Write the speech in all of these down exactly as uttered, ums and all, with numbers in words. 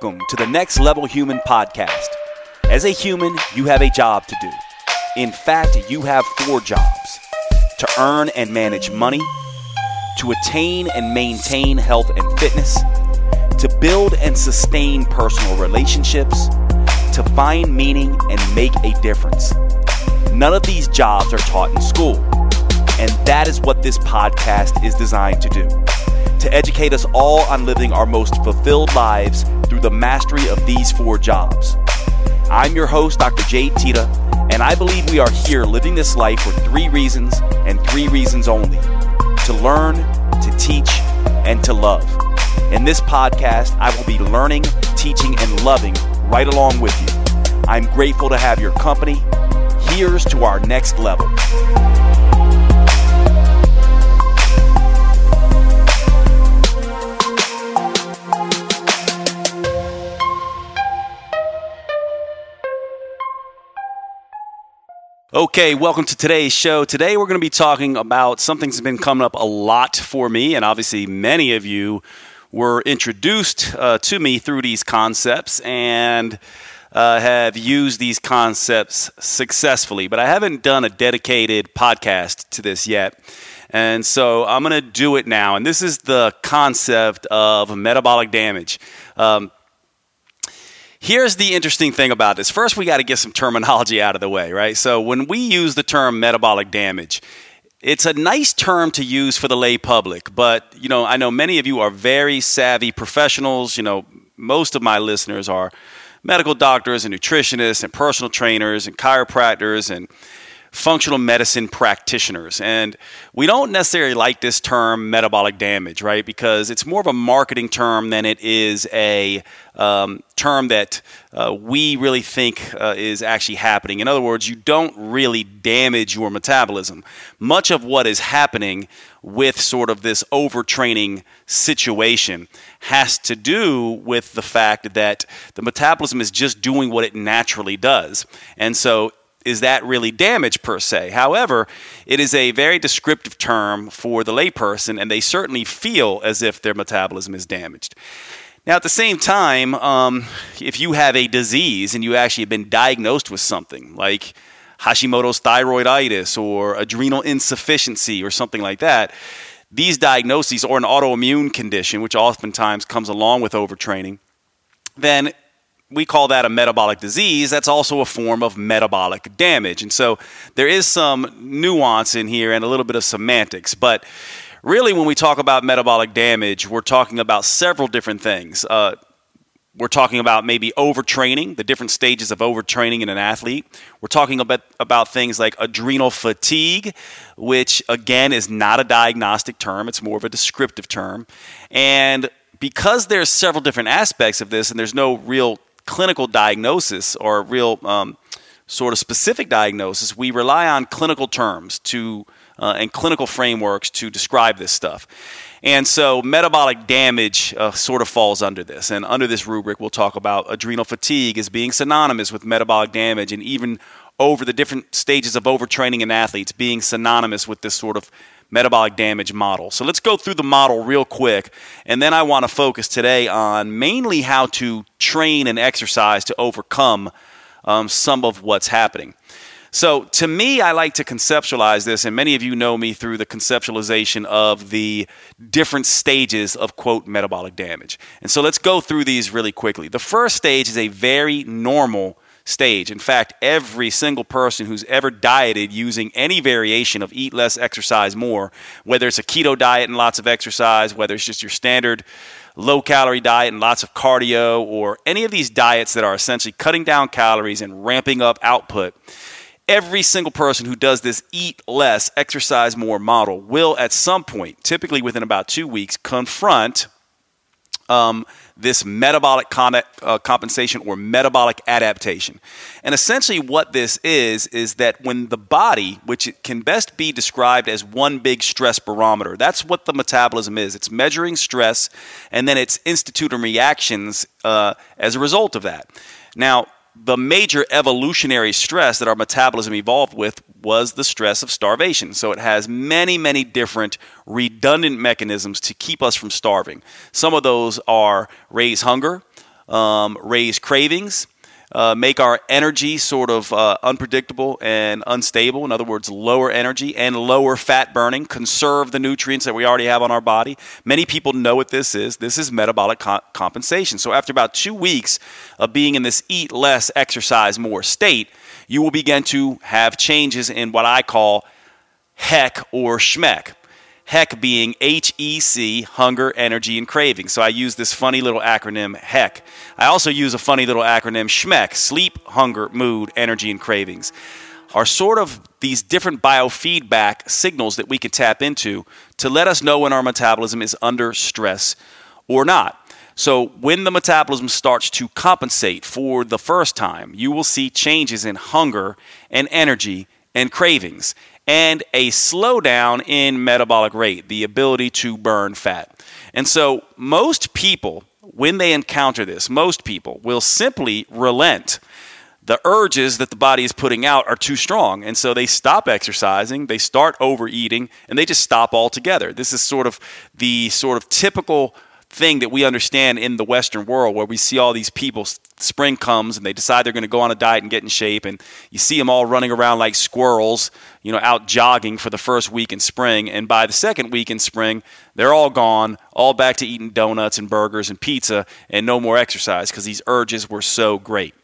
Welcome to the Next Level Human podcast. As a human, you have a job to do. In fact, you have four jobs: to earn and manage money, to attain and maintain health and fitness, to build and sustain personal relationships, to find meaning and make a difference. None of these jobs are taught in school, and that is what this podcast is designed to do. To educate us all on living our most fulfilled lives through the mastery of these four jobs. I'm your host, Doctor Jade Teta, and I believe we are here living this life for three reasons and three reasons only: to learn, to teach, and to love. In this podcast, I will be learning, teaching, and loving right along with you. I'm grateful to have your company. Here's to our next level. Okay, welcome to today's show. Today we're going to be talking about something that's been coming up a lot for me, and obviously many of you were introduced uh, to me through these concepts and uh, have used these concepts successfully. But I haven't done a dedicated podcast to this yet, and so I'm going to do it now. And this is the concept of metabolic damage. Um, Here's the interesting thing about this. First, we got to get some terminology out of the way, right? So when we use the term metabolic damage, it's a nice term to use for the lay public, but you know, I know many of you are very savvy professionals. You know, most of my listeners are medical doctors and nutritionists and personal trainers and chiropractors and functional medicine practitioners. And we don't necessarily like this term metabolic damage, right? Because it's more of a marketing term than it is a um, term that uh, we really think uh, is actually happening. In other words, you don't really damage your metabolism. Much of what is happening with sort of this overtraining situation has to do with the fact that the metabolism is just doing what it naturally does. And so is that really damage per se? However, it is a very descriptive term for the layperson, and they certainly feel as if their metabolism is damaged. Now, at the same time, um, if you have a disease and you actually have been diagnosed with something like Hashimoto's thyroiditis or adrenal insufficiency or something like that, these diagnoses, or an autoimmune condition, which oftentimes comes along with overtraining, then we call that a metabolic disease. That's also a form of metabolic damage. And so there is some nuance in here and a little bit of semantics. But really, when we talk about metabolic damage, we're talking about several different things. Uh, we're talking about maybe overtraining, the different stages of overtraining in an athlete. We're talking about, about things like adrenal fatigue, which, again, is not a diagnostic term. It's more of a descriptive term. And because there's several different aspects of this and there's no real clinical diagnosis or real um, sort of specific diagnosis, we rely on clinical terms to uh, and clinical frameworks to describe this stuff. And so metabolic damage uh, sort of falls under this. And under this rubric, we'll talk about adrenal fatigue as being synonymous with metabolic damage, and even over the different stages of overtraining in athletes being synonymous with this sort of metabolic damage model. So let's go through the model real quick, and then I want to focus today on mainly how to train and exercise to overcome um, some of what's happening. So to me, I like to conceptualize this, and many of you know me through the conceptualization of the different stages of, quote, metabolic damage. And so let's go through these really quickly. The first stage is a very normal stage. In fact, every single person who's ever dieted using any variation of eat less, exercise more, whether it's a keto diet and lots of exercise, whether it's just your standard low-calorie diet and lots of cardio, or any of these diets that are essentially cutting down calories and ramping up output, every single person who does this eat less, exercise more model will at some point, typically within about two weeks, confront Um, this metabolic con- uh, compensation or metabolic adaptation. And essentially what this is, is that when the body, which can best be described as one big stress barometer, that's what the metabolism is. It's measuring stress, and then it's instituting reactions uh, as a result of that. Now, the major evolutionary stress that our metabolism evolved with was the stress of starvation. So it has many, many different redundant mechanisms to keep us from starving. Some of those are raise hunger, um, raise cravings, uh, make our energy sort of uh, unpredictable and unstable. In other words, lower energy and lower fat burning, conserve the nutrients that we already have on our body. Many people know what this is. This is metabolic co- compensation. So after about two weeks of being in this eat less, exercise more state, you will begin to have changes in what I call H E C or SHMEC. H E C being H E C, hunger, energy, and craving. So I use this funny little acronym, H E C. I also use a funny little acronym, SHMEC, sleep, hunger, mood, energy, and cravings, are sort of these different biofeedback signals that we can tap into to let us know when our metabolism is under stress or not. So when the metabolism starts to compensate for the first time, you will see changes in hunger and energy and cravings, and a slowdown in metabolic rate, the ability to burn fat. And so most people, when they encounter this, most people will simply relent. The urges that the body is putting out are too strong, and so they stop exercising, they start overeating, and they just stop altogether. This is sort of the sort of typical thing that we understand in the Western world, where we see all these people, spring comes and they decide they're going to go on a diet and get in shape, and you see them all running around like squirrels, you know, out jogging for the first week in spring, and by the second week in spring, they're all gone, all back to eating donuts and burgers and pizza and no more exercise because these urges were so great.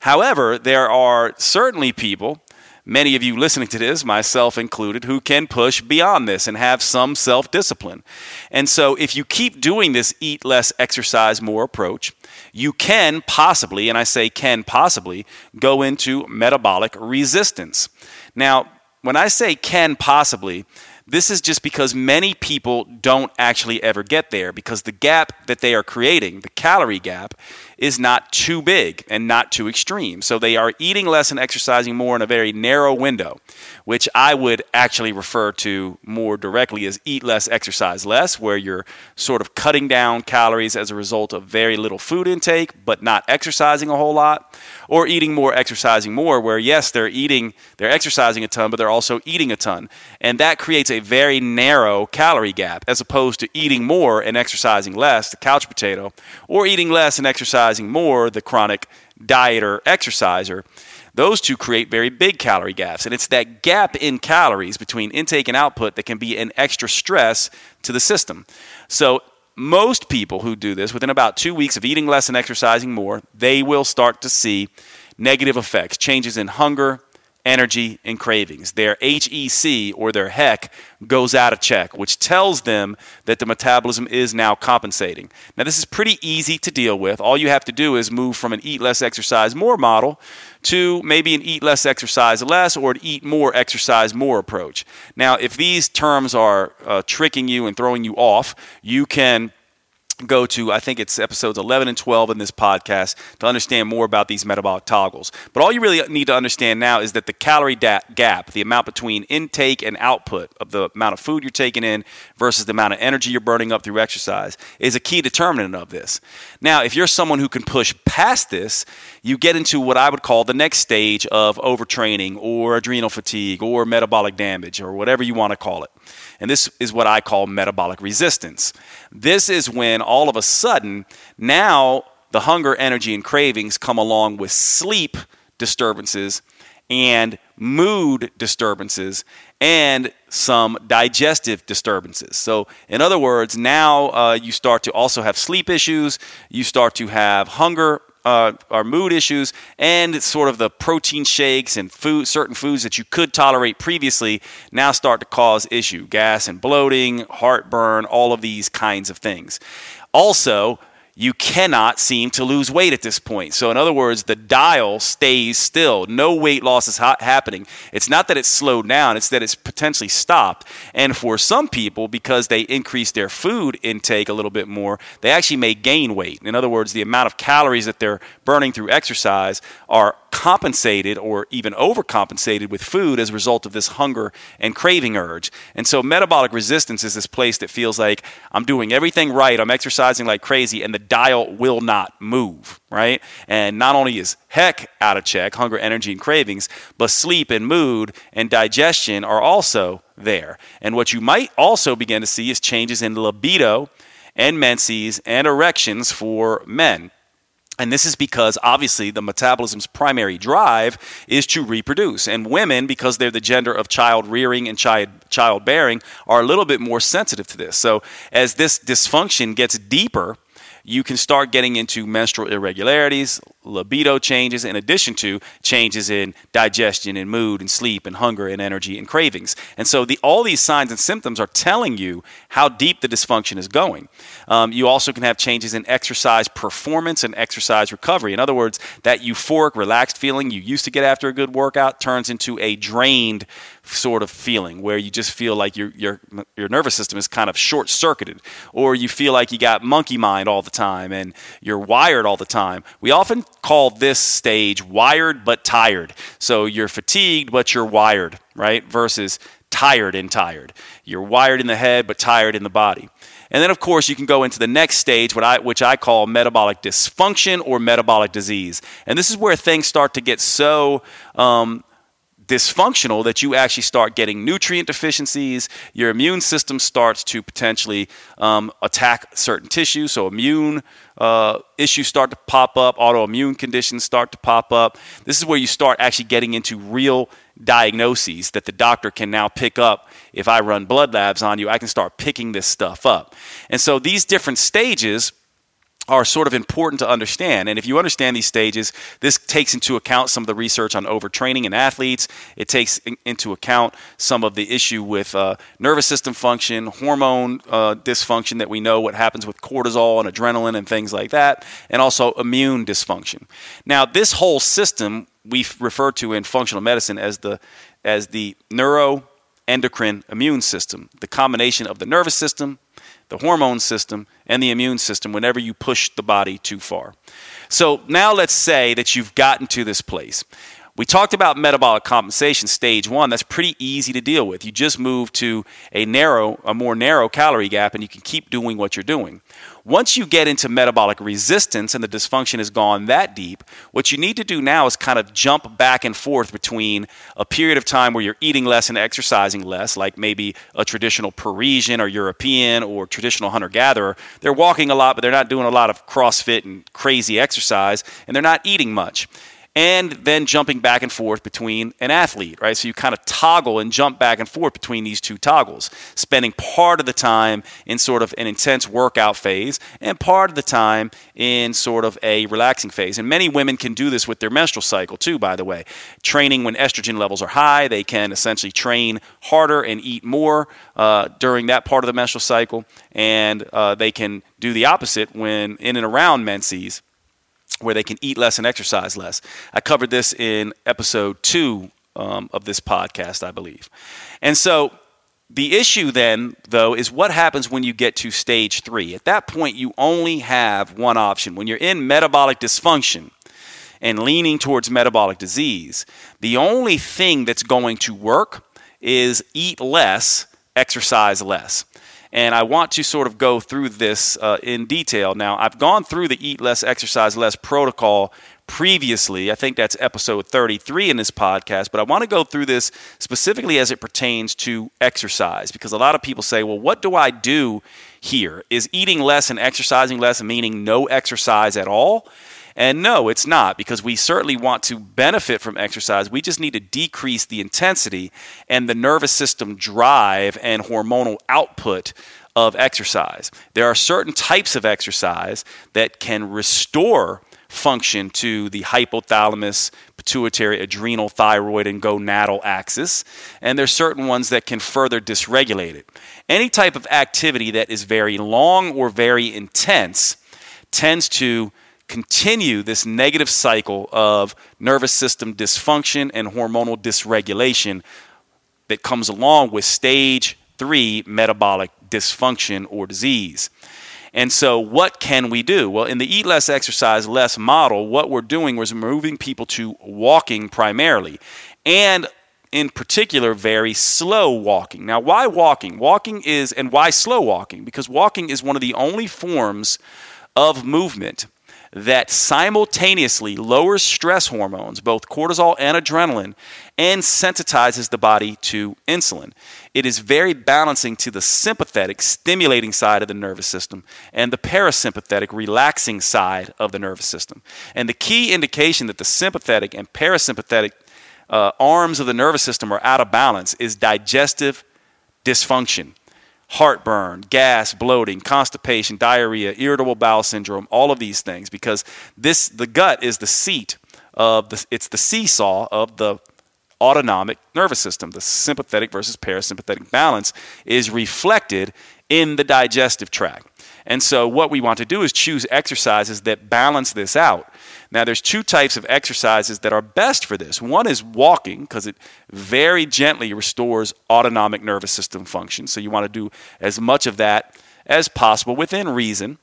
However, there are certainly people, many of you listening to this, myself included, who can push beyond this and have some self-discipline. And so if you keep doing this eat less, exercise more approach, you can possibly, and I say can possibly, go into metabolic resistance. Now, when I say can possibly, this is just because many people don't actually ever get there because the gap that they are creating, the calorie gap, is not too big and not too extreme. So they are eating less and exercising more in a very narrow window, which I would actually refer to more directly as eat less, exercise less, where you're sort of cutting down calories as a result of very little food intake, but not exercising a whole lot, or eating more, exercising more, where yes, they're eating, they're exercising a ton, but they're also eating a ton. And that creates a A very narrow calorie gap, as opposed to eating more and exercising less, the couch potato, or eating less and exercising more, the chronic dieter exerciser. Those two create very big calorie gaps, and it's that gap in calories between intake and output that can be an extra stress to the system. So most people who do this, within about two weeks of eating less and exercising more, they will start to see negative effects, changes in hunger, energy, and cravings. Their H E C or their H E C goes out of check, which tells them that the metabolism is now compensating. Now, this is pretty easy to deal with. All you have to do is move from an eat less, exercise more model to maybe an eat less, exercise less, or an eat more, exercise more approach. Now, if these terms are uh, tricking you and throwing you off, you can go to, I think it's episodes eleven and twelve in this podcast to understand more about these metabolic toggles. But all you really need to understand now is that the calorie da- gap, the amount between intake and output of the amount of food you're taking in versus the amount of energy you're burning up through exercise, is a key determinant of this. Now, if you're someone who can push past this, you get into what I would call the next stage of overtraining or adrenal fatigue or metabolic damage or whatever you want to call it. And this is what I call metabolic resistance. This is when all of a sudden, now the hunger, energy, and cravings come along with sleep disturbances and mood disturbances and some digestive disturbances. So in other words, now uh, you start to also have sleep issues, you start to have hunger Uh, our mood issues, and it's sort of the protein shakes and food, certain foods that you could tolerate previously now start to cause issue, gas and bloating, heartburn, all of these kinds of things. Also, you cannot seem to lose weight at this point. So in other words, the dial stays still. No weight loss is ha- happening. It's not that it's slowed down. It's that it's potentially stopped. And for some people, because they increase their food intake a little bit more, they actually may gain weight. In other words, the amount of calories that they're burning through exercise are compensated or even overcompensated with food as a result of this hunger and craving urge. And so metabolic resistance is this place that feels like I'm doing everything right, I'm exercising like crazy, and the dial will not move, right? And not only is H E C out of check, hunger, energy, and cravings, but sleep and mood and digestion are also there. And what you might also begin to see is changes in libido and menses and erections for men. And this is because, obviously, the metabolism's primary drive is to reproduce. And women, because they're the gender of child rearing and child childbearing, are a little bit more sensitive to this. So as this dysfunction gets deeper, you can start getting into menstrual irregularities, libido changes, in addition to changes in digestion and mood and sleep and hunger and energy and cravings. And so the, all these signs and symptoms are telling you how deep the dysfunction is going. Um, you also can have changes in exercise performance and exercise recovery. In other words, that euphoric, relaxed feeling you used to get after a good workout turns into a drained sort of feeling where you just feel like your your your nervous system is kind of short-circuited, or you feel like you got monkey mind all the time and you're wired all the time. We often call this stage wired but tired. So you're fatigued but you're wired, right? Versus tired and tired. You're wired in the head but tired in the body. And then, of course, you can go into the next stage, what I, which I call metabolic dysfunction or metabolic disease. And this is where things start to get so um, dysfunctional that you actually start getting nutrient deficiencies. Your immune system starts to potentially um, attack certain tissues. So immune uh, issues start to pop up. Autoimmune conditions start to pop up. This is where you start actually getting into real diagnoses that the doctor can now pick up. If I run blood labs on you, I can start picking this stuff up. And so these different stages are sort of important to understand. And if you understand these stages, this takes into account some of the research on overtraining in athletes. It takes in, into account some of the issue with uh, nervous system function, hormone uh, dysfunction that we know what happens with cortisol and adrenaline and things like that, and also immune dysfunction. Now, this whole system we refer to in functional medicine as the, as the neuroendocrine immune system, the combination of the nervous system, the hormone system, and the immune system whenever you push the body too far. So now let's say that you've gotten to this place. We talked about metabolic compensation, stage one. That's pretty easy to deal with. You just move to a narrow, a more narrow calorie gap, and you can keep doing what you're doing. Once you get into metabolic resistance and the dysfunction has gone that deep, what you need to do now is kind of jump back and forth between a period of time where you're eating less and exercising less, like maybe a traditional Parisian or European or traditional hunter-gatherer. They're walking a lot, but they're not doing a lot of CrossFit and crazy exercise, and they're not eating much. And then jumping back and forth between an athlete, right? So you kind of toggle and jump back and forth between these two toggles, spending part of the time in sort of an intense workout phase and part of the time in sort of a relaxing phase. And many women can do this with their menstrual cycle too, by the way. Training when estrogen levels are high, they can essentially train harder and eat more uh, during that part of the menstrual cycle. And uh, they can do the opposite when in and around menses, where they can eat less and exercise less. I covered this in episode two um, of this podcast, I believe. And so the issue then, though, is what happens when you get to stage three. At that point, you only have one option. When you're in metabolic dysfunction and leaning towards metabolic disease, the only thing that's going to work is eat less, exercise less. And I want to sort of go through this uh, in detail. Now, I've gone through the Eat Less, Exercise Less protocol previously. I think that's episode thirty-three in this podcast. But I want to go through this specifically as it pertains to exercise, because a lot of people say, well, what do I do here? Is eating less and exercising less meaning no exercise at all? And no, it's not, because we certainly want to benefit from exercise. We just need to decrease the intensity and the nervous system drive and hormonal output of exercise. There are certain types of exercise that can restore function to the hypothalamus, pituitary, adrenal, thyroid, and gonadal axis, and there's certain ones that can further dysregulate it. Any type of activity that is very long or very intense tends to continue this negative cycle of nervous system dysfunction and hormonal dysregulation that comes along with stage three metabolic dysfunction or disease. And so what can we do? Well, in the Eat Less, Exercise Less model, what we're doing was moving people to walking primarily, and in particular, very slow walking. Now, why walking? Walking is, and why slow walking? Because walking is one of the only forms of movement that simultaneously lowers stress hormones, both cortisol and adrenaline, and sensitizes the body to insulin. It is very balancing to the sympathetic, stimulating side of the nervous system and the parasympathetic, relaxing side of the nervous system. And the key indication that the sympathetic and parasympathetic uh, arms of the nervous system are out of balance is digestive dysfunction. Heartburn, gas, bloating, constipation, diarrhea, irritable bowel syndrome, all of these things, because this the gut is the seat of the, it's the seesaw of the autonomic nervous system. The sympathetic versus parasympathetic balance is reflected in the digestive tract. And so what we want to do is choose exercises that balance this out. Now, there's two types of exercises that are best for this. One is walking, because it very gently restores autonomic nervous system function. So you want to do as much of that as possible within reason,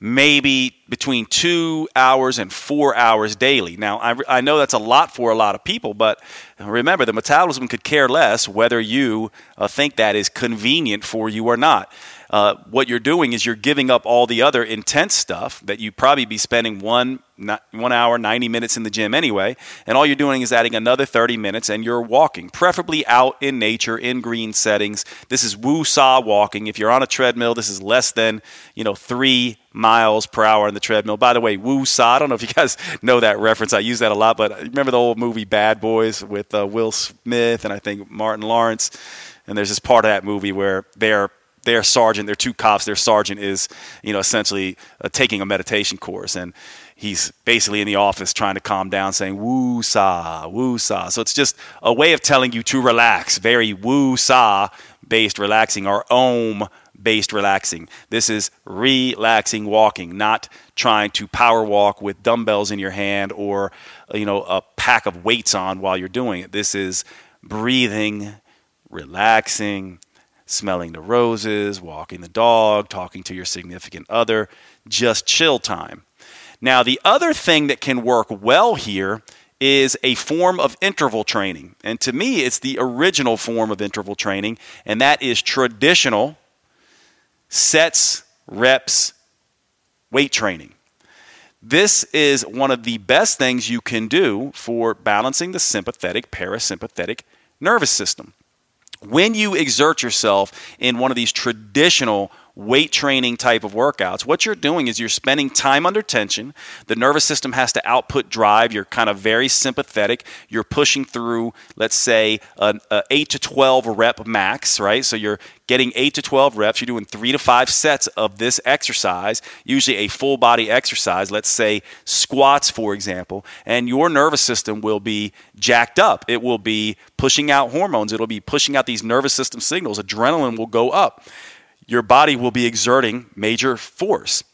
maybe between two hours and four hours daily. Now, I, I know that's a lot for a lot of people, but remember, the metabolism could care less whether you uh, think that is convenient for you or not. Uh, what you're doing is you're giving up all the other intense stuff that you probably be spending one not, one hour, ninety minutes in the gym anyway, and all you're doing is adding another thirty minutes, and you're walking, preferably out in nature, in green settings. This is woo-saw walking. If you're on a treadmill, this is less than, you know, three miles per hour on the treadmill. By the way, woo-saw, I don't know if you guys know that reference. I use that a lot, but remember the old movie Bad Boys with uh, Will Smith and I think Martin Lawrence, and there's this part of that movie where they're Their sergeant, their two cops, their sergeant is, you know, essentially uh, taking a meditation course. And he's basically in the office trying to calm down, saying, woo-sa, woo-sa. So it's just a way of telling you to relax, very woo-sa-based relaxing or om-based relaxing. This is relaxing walking, not trying to power walk with dumbbells in your hand or, you know, a pack of weights on while you're doing it. This is breathing, relaxing, smelling the roses, walking the dog, talking to your significant other, just chill time. Now, the other thing that can work well here is a form of interval training. And to me, it's the original form of interval training, and that is traditional sets, reps, weight training. This is one of the best things you can do for balancing the sympathetic, parasympathetic nervous system. When you exert yourself in one of these traditional weight training type of workouts, what you're doing is you're spending time under tension. The nervous system has to output drive. You're kind of very sympathetic. You're pushing through, let's say, an eight to twelve rep max, right? So you're getting eight to twelve reps. You're doing three to five sets of this exercise, usually a full body exercise, let's say squats, for example, and your nervous system will be jacked up. It will be pushing out hormones. It'll be pushing out these nervous system signals. Adrenaline will go up. Your body will be exerting major force.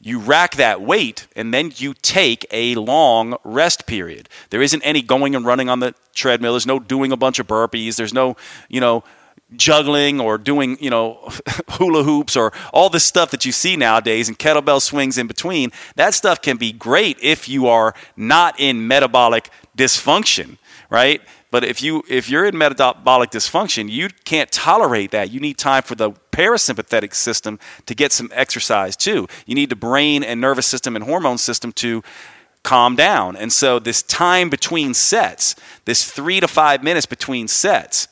You rack that weight, and then you take a long rest period. There isn't any going and running on the treadmill. There's no doing a bunch of burpees. There's no, you know, juggling or doing, you know, hula hoops or all this stuff that you see nowadays and kettlebell swings in between. That stuff can be great if you are not in metabolic dysfunction, right? But if you if you're in metabolic dysfunction, you can't tolerate that. You need time for the parasympathetic system to get some exercise too. You need the brain and nervous system and hormone system to calm down. And so this time between sets, this three to five minutes between sets,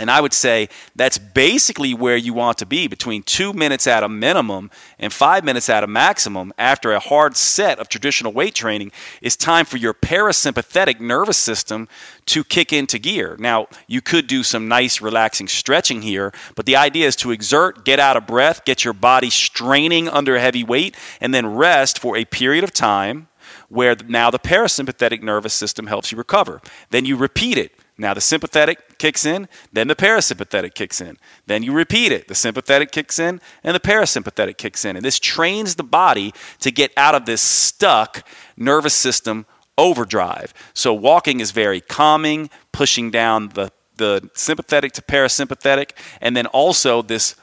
and I would say that's basically where you want to be, between two minutes at a minimum and five minutes at a maximum after a hard set of traditional weight training. It's time for your parasympathetic nervous system to kick into gear. Now, you could do some nice relaxing stretching here, but the idea is to exert, get out of breath, get your body straining under heavy weight, and then rest for a period of time where now the parasympathetic nervous system helps you recover. Then you repeat it. Now the sympathetic kicks in, then the parasympathetic kicks in. Then you repeat it. The sympathetic kicks in, and the parasympathetic kicks in. And this trains the body to get out of this stuck nervous system overdrive. So walking is very calming, pushing down the, the sympathetic to parasympathetic, and then also this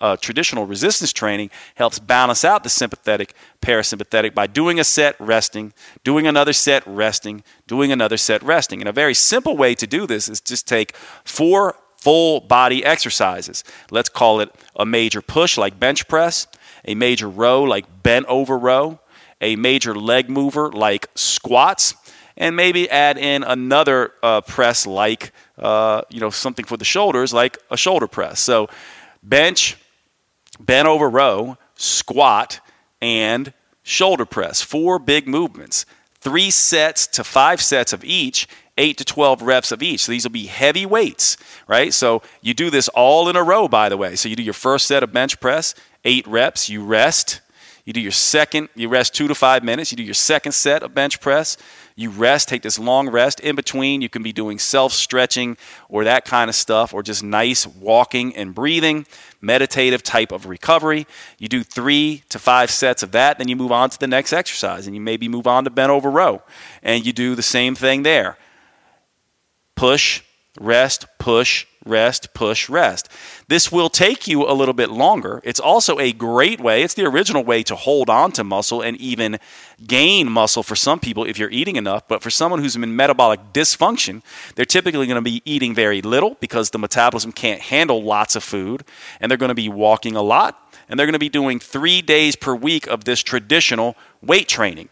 Uh, traditional resistance training helps balance out the sympathetic, parasympathetic by doing a set, resting, doing another set, resting, doing another set, resting. And a very simple way to do this is just take four full body exercises. Let's call it a major push like bench press, a major row like bent over row, a major leg mover like squats, and maybe add in another uh, press like, uh, you know, something for the shoulders, like a shoulder press. So bench, bent over row, squat, and shoulder press. Four big movements, three sets to five sets of each, eight to twelve reps of each. So these will be heavy weights, right? So you do this all in a row, by the way. So you do your first set of bench press, eight reps, you rest. You do your second, you rest two to five minutes. You do your second set of bench press, you rest, take this long rest. In between, you can be doing self-stretching or that kind of stuff, or just nice walking and breathing, meditative type of recovery. You do three to five sets of that, then you move on to the next exercise, and you maybe move on to bent over row, and you do the same thing there. Push, rest, push, rest, push, rest. This will take you a little bit longer. It's also a great way. It's the original way to hold on to muscle and even gain muscle for some people if you're eating enough. But for someone who's in metabolic dysfunction, they're typically going to be eating very little because the metabolism can't handle lots of food. And they're going to be walking a lot. And they're going to be doing three days per week of this traditional weight training.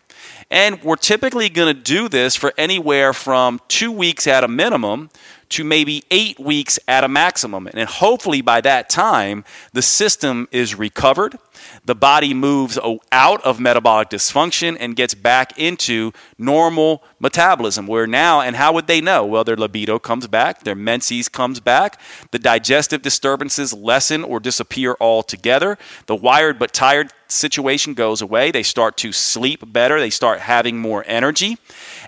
And we're typically going to do this for anywhere from two weeks at a minimum to maybe eight weeks at a maximum. And hopefully by that time, the system is recovered, the body moves out of metabolic dysfunction and gets back into normal metabolism. Where now, and how would they know? Well, their libido comes back, their menses comes back, the digestive disturbances lessen or disappear altogether, the wired but tired situation goes away, they start to sleep better, they start having more energy,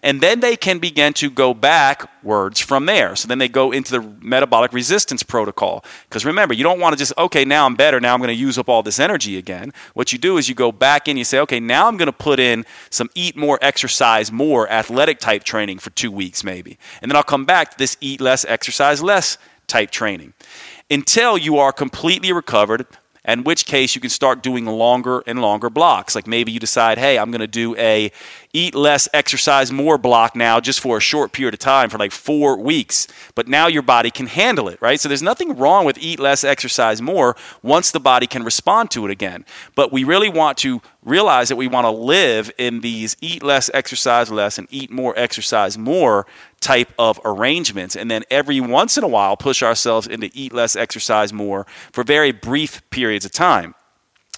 and then they can begin to go backwards from there. So then they go into the metabolic resistance protocol, because remember, you don't want to just, okay, now I'm better, now I'm going to use up all this energy again. What you do is you go back in, you say, okay, now I'm going to put in some eat more, exercise more, athletic type training for two weeks maybe, and then I'll come back to this eat less, exercise less type training until you are completely recovered. In which case, you can start doing longer and longer blocks. Like maybe you decide, hey, I'm going to do a eat less, exercise more block now just for a short period of time for like four weeks. But now your body can handle it, right? So there's nothing wrong with eat less, exercise more once the body can respond to it again. But we really want to realize that we want to live in these eat less, exercise less, and eat more, exercise more type of arrangements, and then every once in a while push ourselves into eat less, exercise more for very brief periods of time.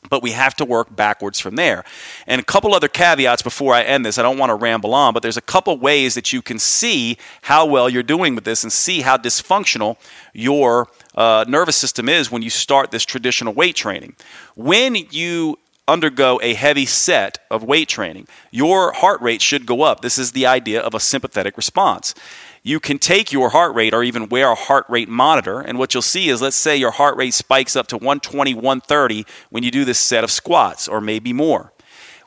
But we have to work backwards from there. And a couple other caveats before I end this. I don't want to ramble on, but there's a couple ways that you can see how well you're doing with this and see how dysfunctional your uh, nervous system is when you start this traditional weight training. When you undergo a heavy set of weight training, your heart rate should go up. This is the idea of a sympathetic response. You can take your heart rate or even wear a heart rate monitor, and what you'll see is, let's say your heart rate spikes up to one twenty, one thirty when you do this set of squats or maybe more.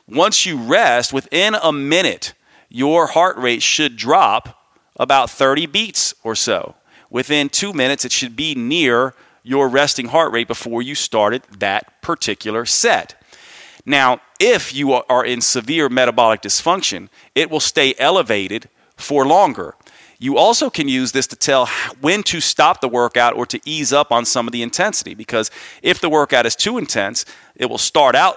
Once you rest, within a minute, your heart rate should drop about thirty beats or so. Within two minutes, it should be near your resting heart rate before you started that particular set. Now, if you are in severe metabolic dysfunction, it will stay elevated for longer. You also can use this to tell when to stop the workout or to ease up on some of the intensity, because if the workout is too intense, it will start out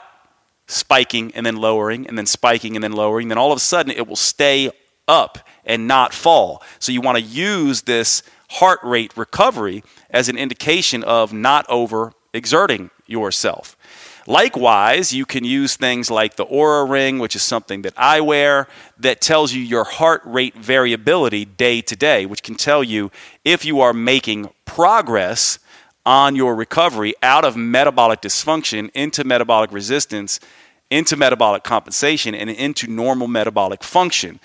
spiking and then lowering and then spiking and then lowering. Then all of a sudden, it will stay up and not fall. So you want to use this heart rate recovery as an indication of not over-exerting yourself. Likewise, you can use things like the Oura Ring, which is something that I wear, that tells you your heart rate variability day to day, which can tell you if you are making progress on your recovery out of metabolic dysfunction into metabolic resistance, into metabolic compensation, and into normal metabolic function.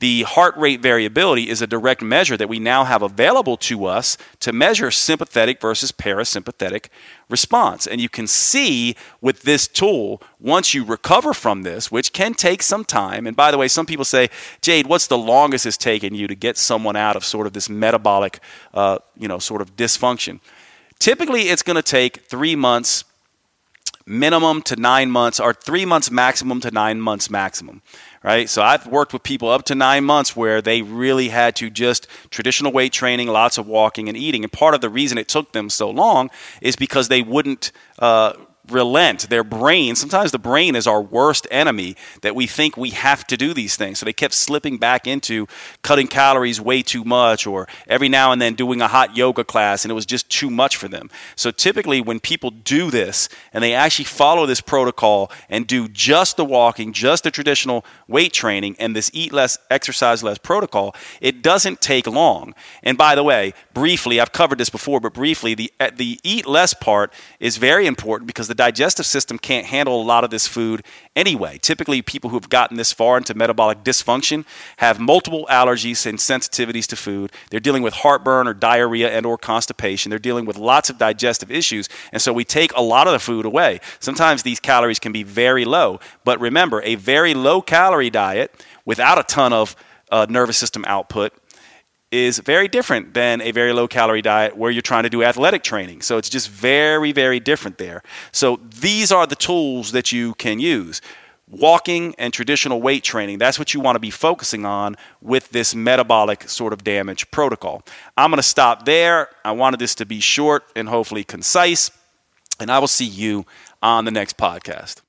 The heart rate variability is a direct measure that we now have available to us to measure sympathetic versus parasympathetic response. And you can see with this tool, once you recover from this, which can take some time, and by the way, some people say, Jade, what's the longest it's taken you to get someone out of sort of this metabolic, uh, you know, sort of dysfunction? Typically, it's going to take three months minimum to nine months, or three months maximum to nine months maximum. Right? So I've worked with people up to nine months where they really had to just traditional weight training, lots of walking and eating. And part of the reason it took them so long is because they wouldn't uh, relent. Their brain, sometimes the brain is our worst enemy, that we think we have to do these things. So they kept slipping back into cutting calories way too much, or every now and then doing a hot yoga class, and it was just too much for them. So typically when people do this and they actually follow this protocol and do just the walking, just the traditional weight training, and this eat less, exercise less protocol, it doesn't take long. And by the way, briefly, I've covered this before, but briefly, the the eat less part is very important because the digestive system can't handle a lot of this food anyway. Typically, people who've gotten this far into metabolic dysfunction have multiple allergies and sensitivities to food. They're dealing with heartburn or diarrhea and or constipation. They're dealing with lots of digestive issues. And so we take a lot of the food away. Sometimes these calories can be very low. But remember, a very low calorie diet without a ton of uh, nervous system output is very different than a very low calorie diet where you're trying to do athletic training. So it's just very, very different there. So these are the tools that you can use. Walking and traditional weight training, that's what you want to be focusing on with this metabolic sort of damage protocol. I'm going to stop there. I wanted this to be short and hopefully concise, and I will see you on the next podcast.